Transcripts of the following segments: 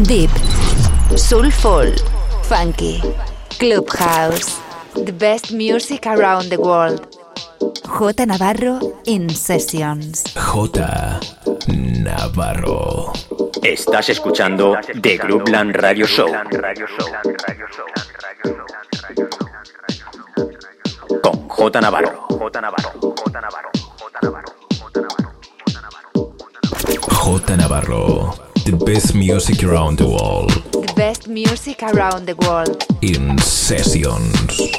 Deep, Soulful, Funky, Clubhouse, the best music around the world. J Navarro in Sessions. J Navarro. Estás escuchando The Grooveland Radio Show. Con J Navarro. J Navarro. The best music around the world. The best music around the world. In Sessions.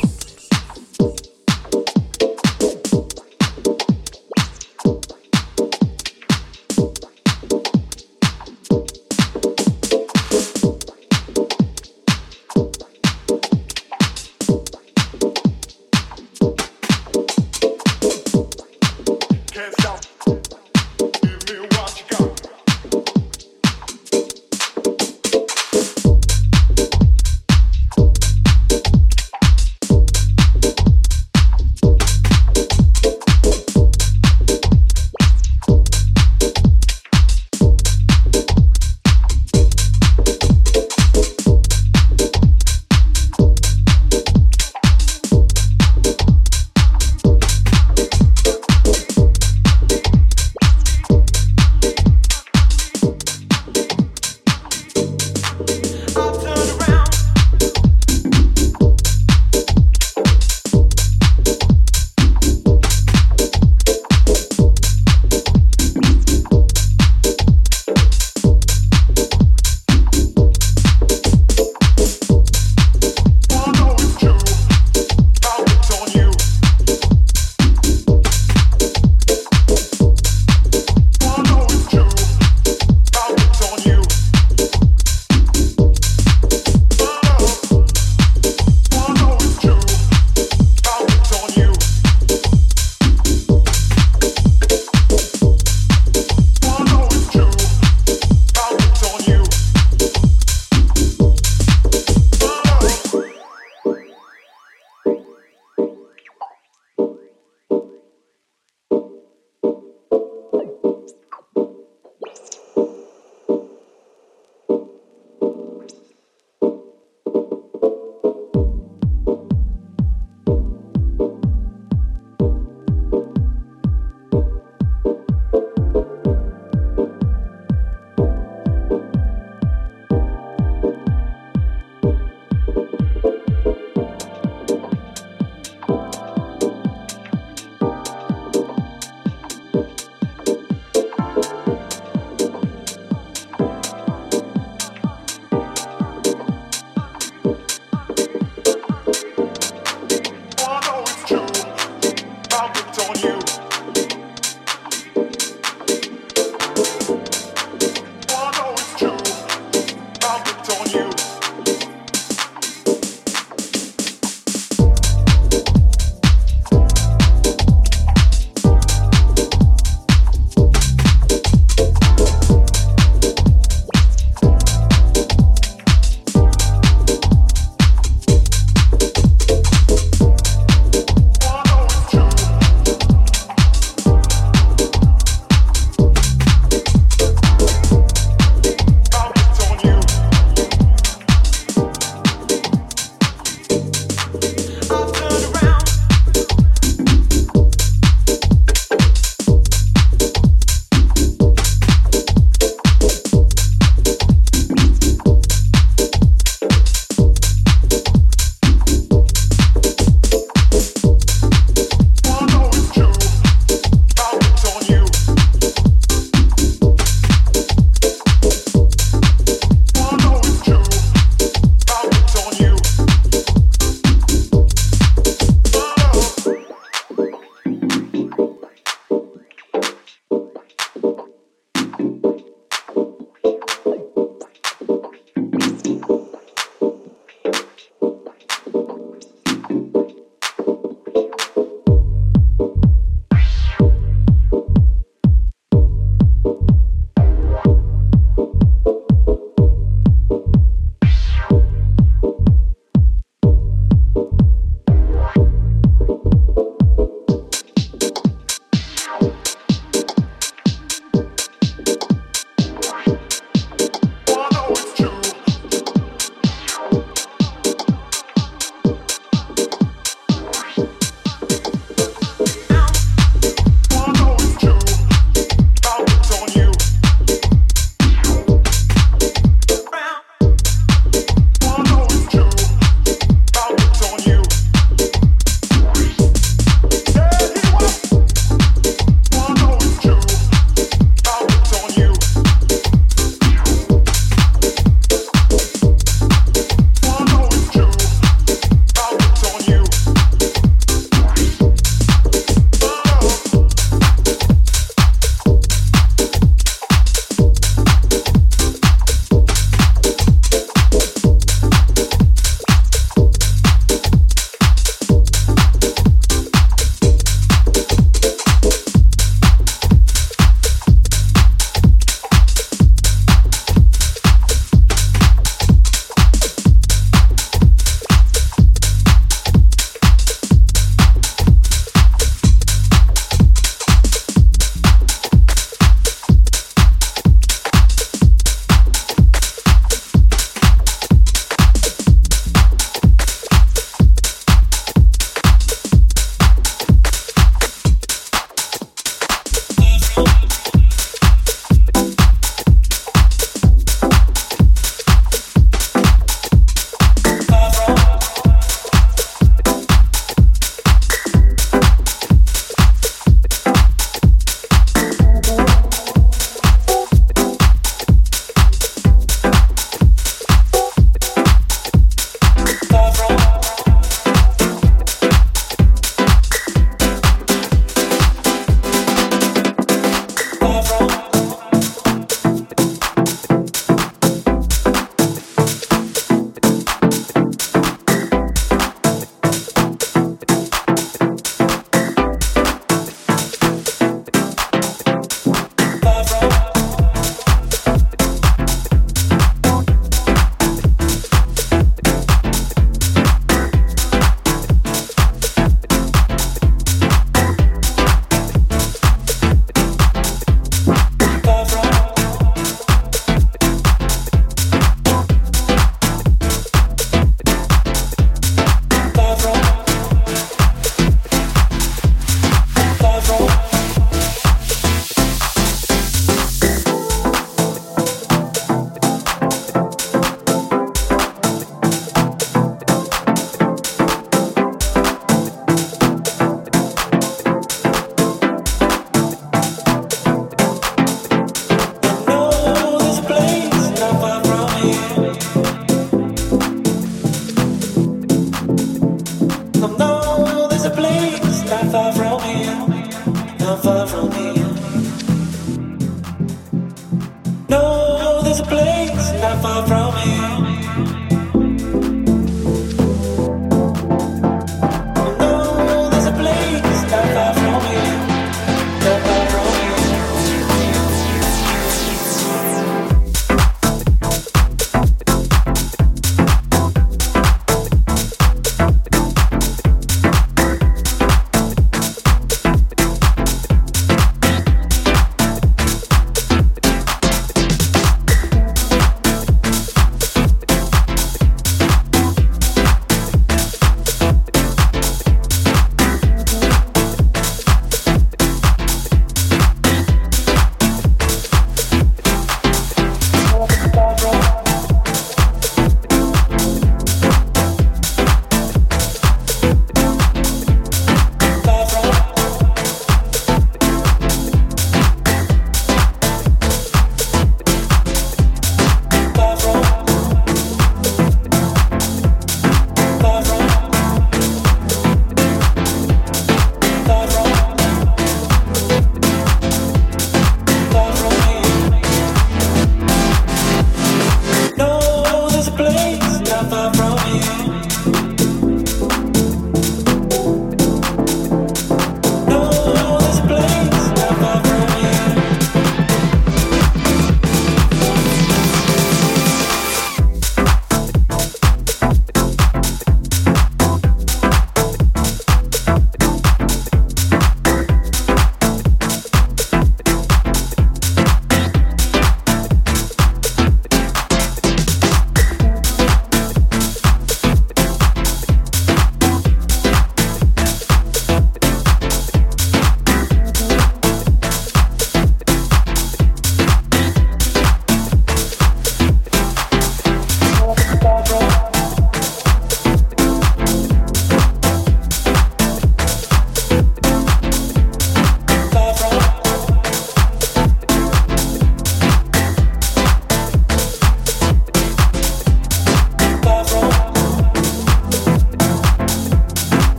there's a place not far from here.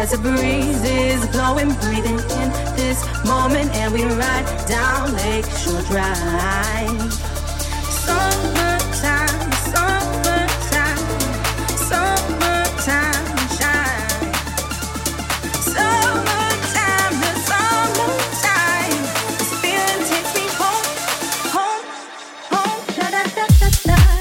as a breeze is blowing, breathing in this moment, and we ride down Lakeshore Drive. Summertime, summertime, summertime shine. Summertime, the summertime, this feeling takes me home, home, home. Da da da da da.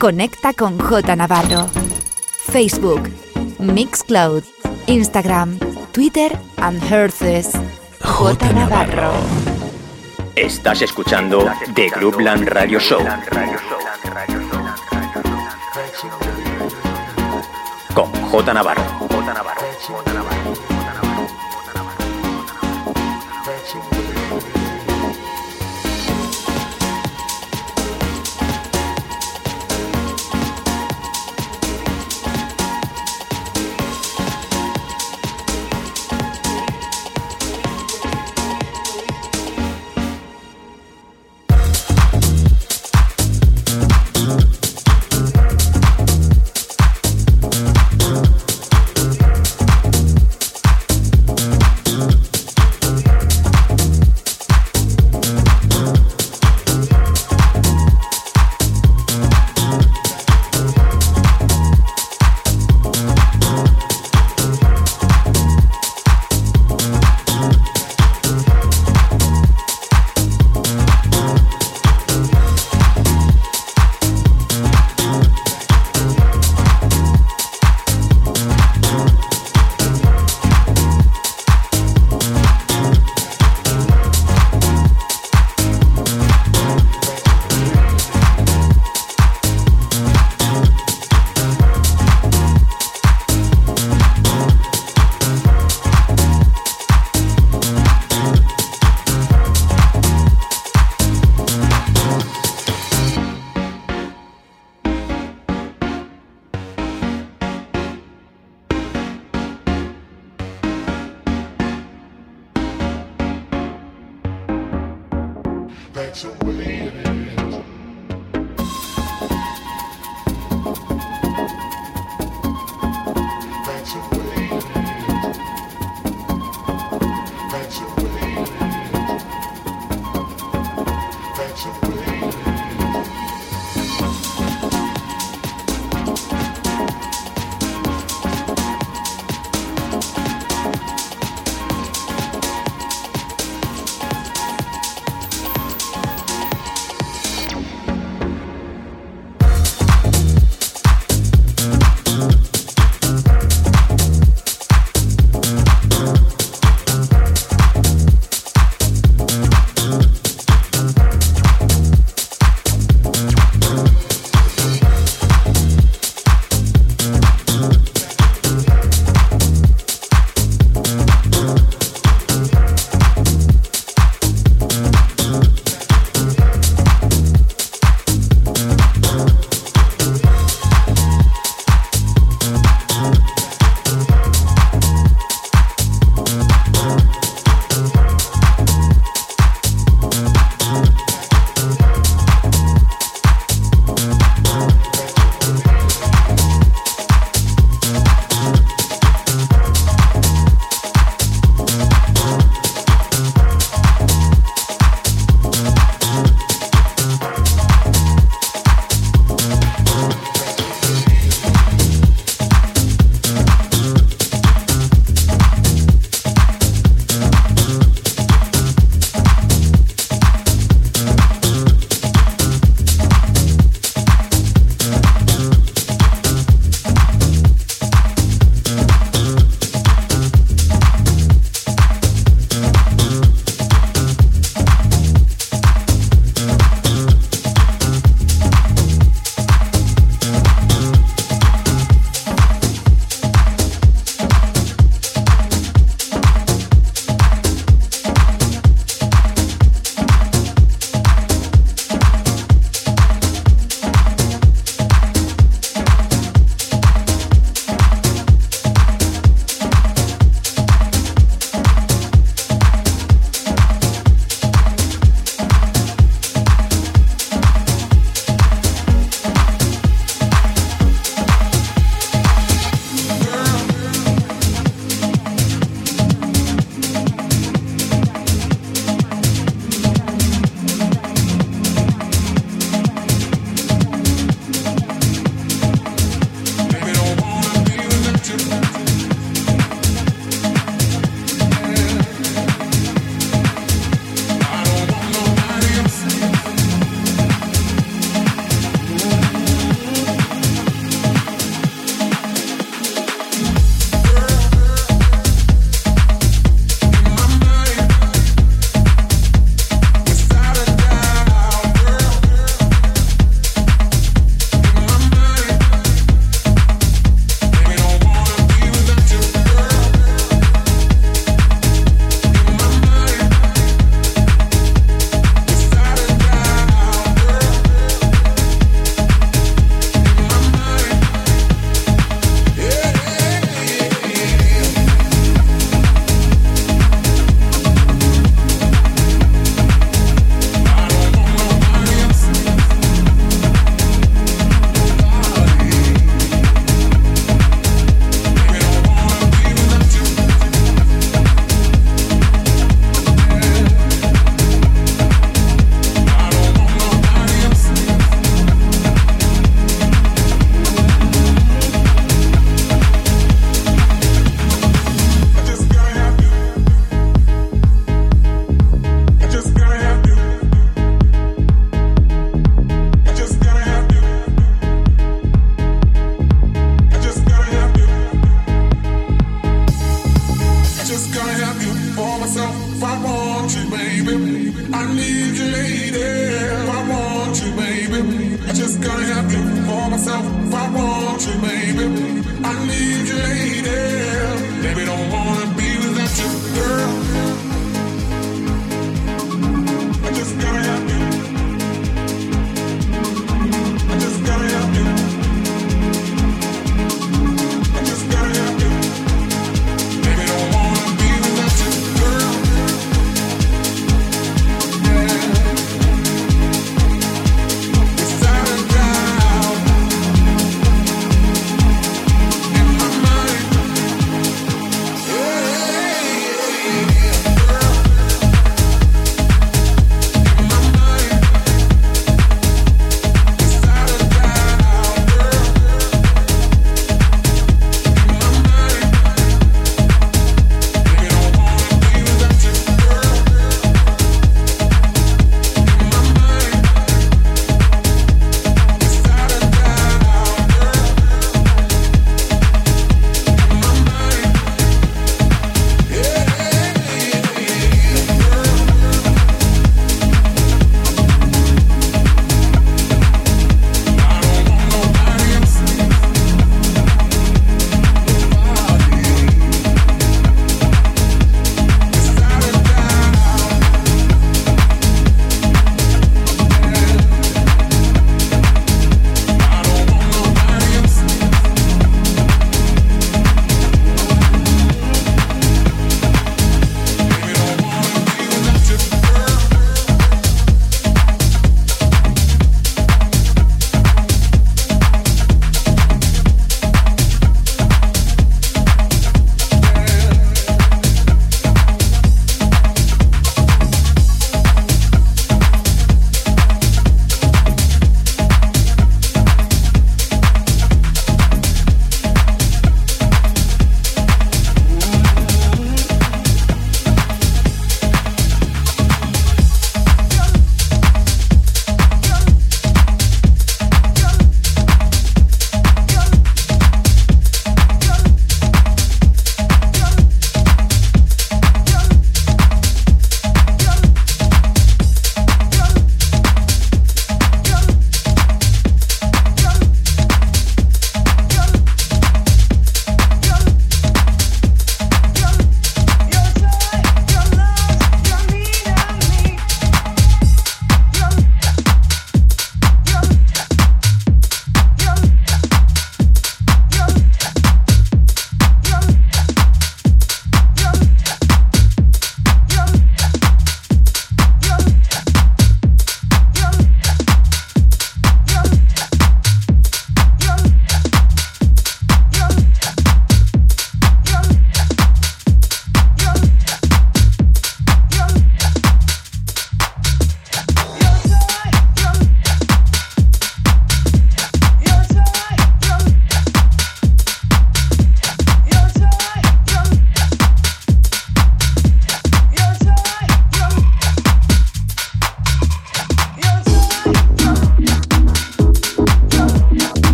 Conecta con J Navarro. Facebook, Mixcloud, Instagram, Twitter and Herces. J Navarro. Estás escuchando The Grooveland Radio Show. Con J Navarro.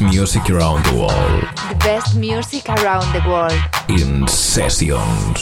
Music around the world. The best music around the world. In sessions.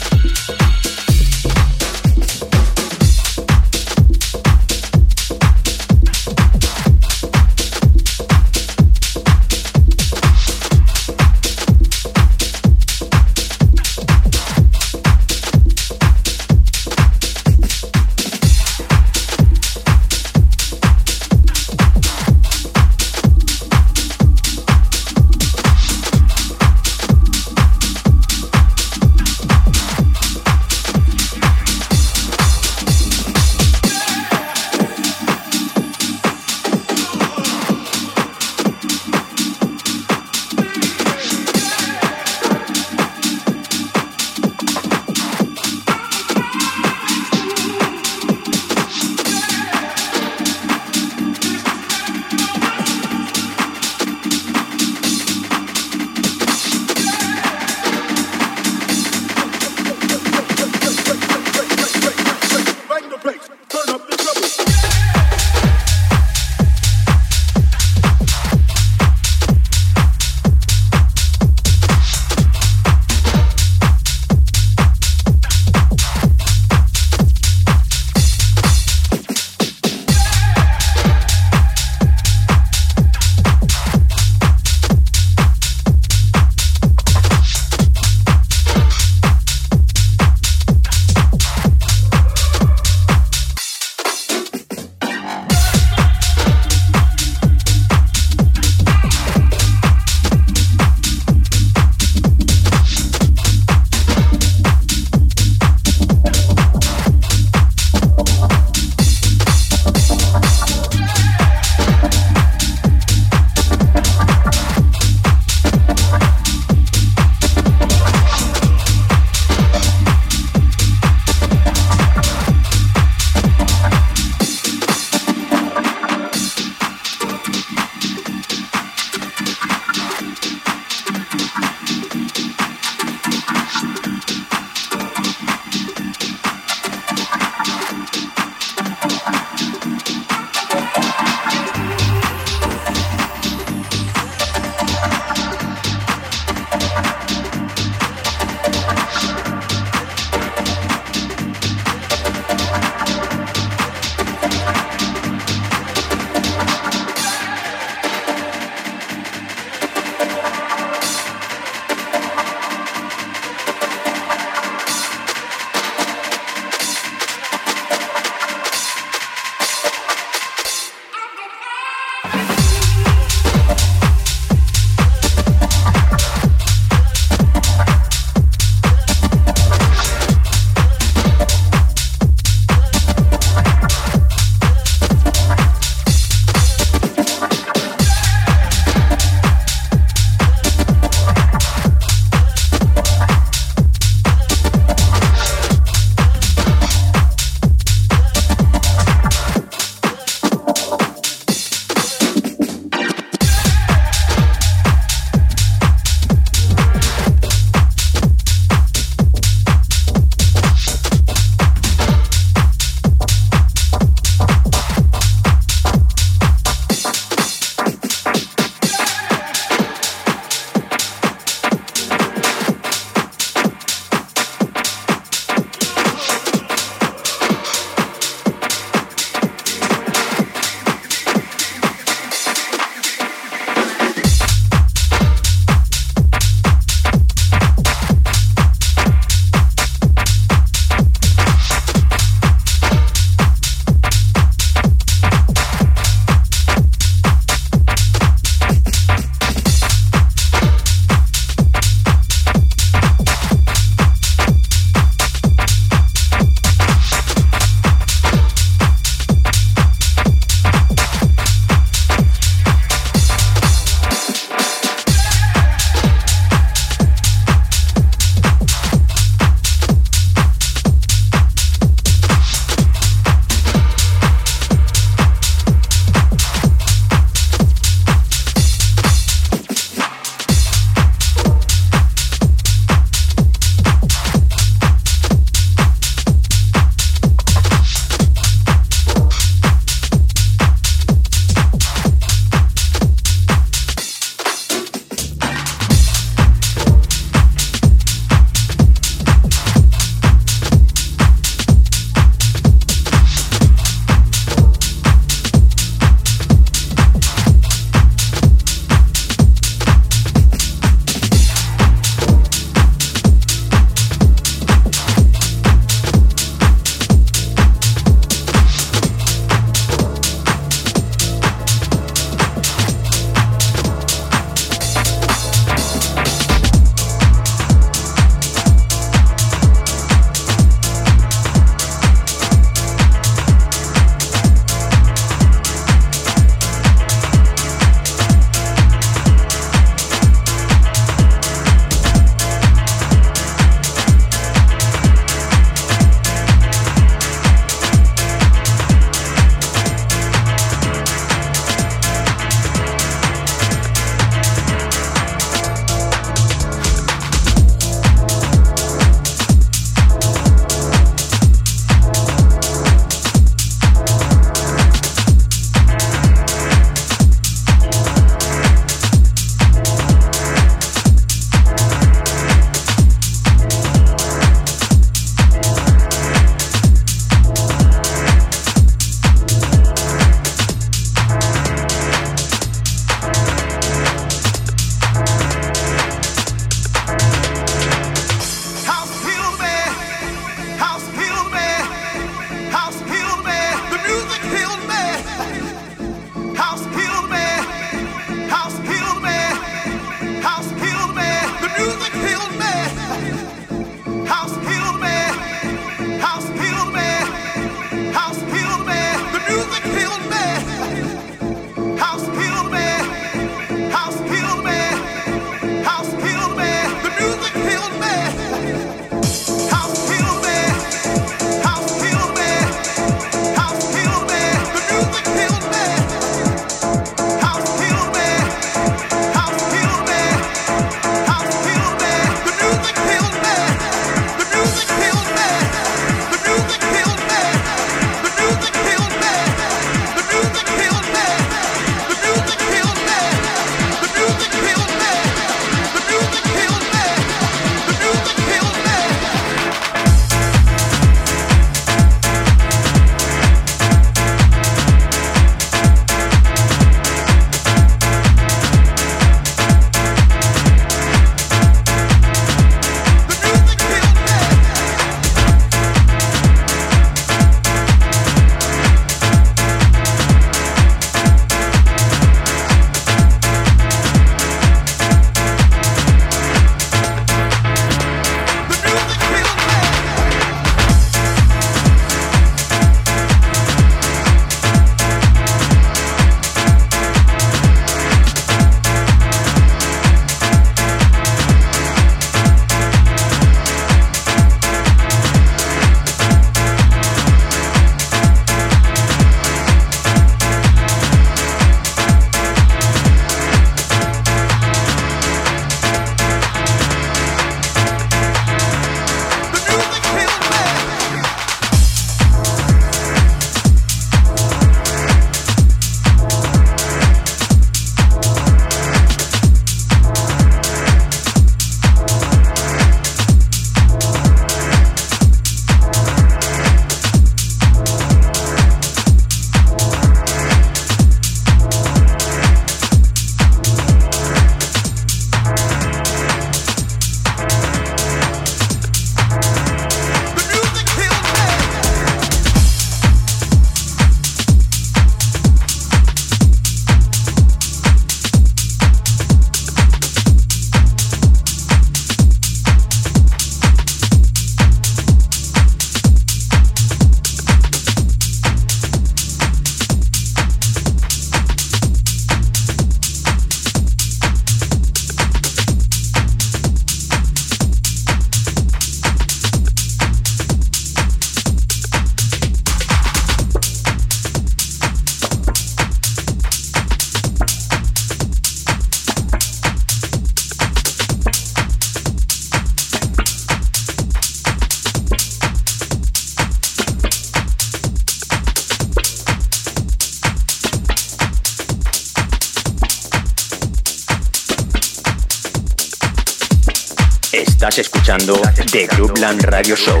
Estás escuchando The Grooveland Radio Show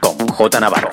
con J Navarro.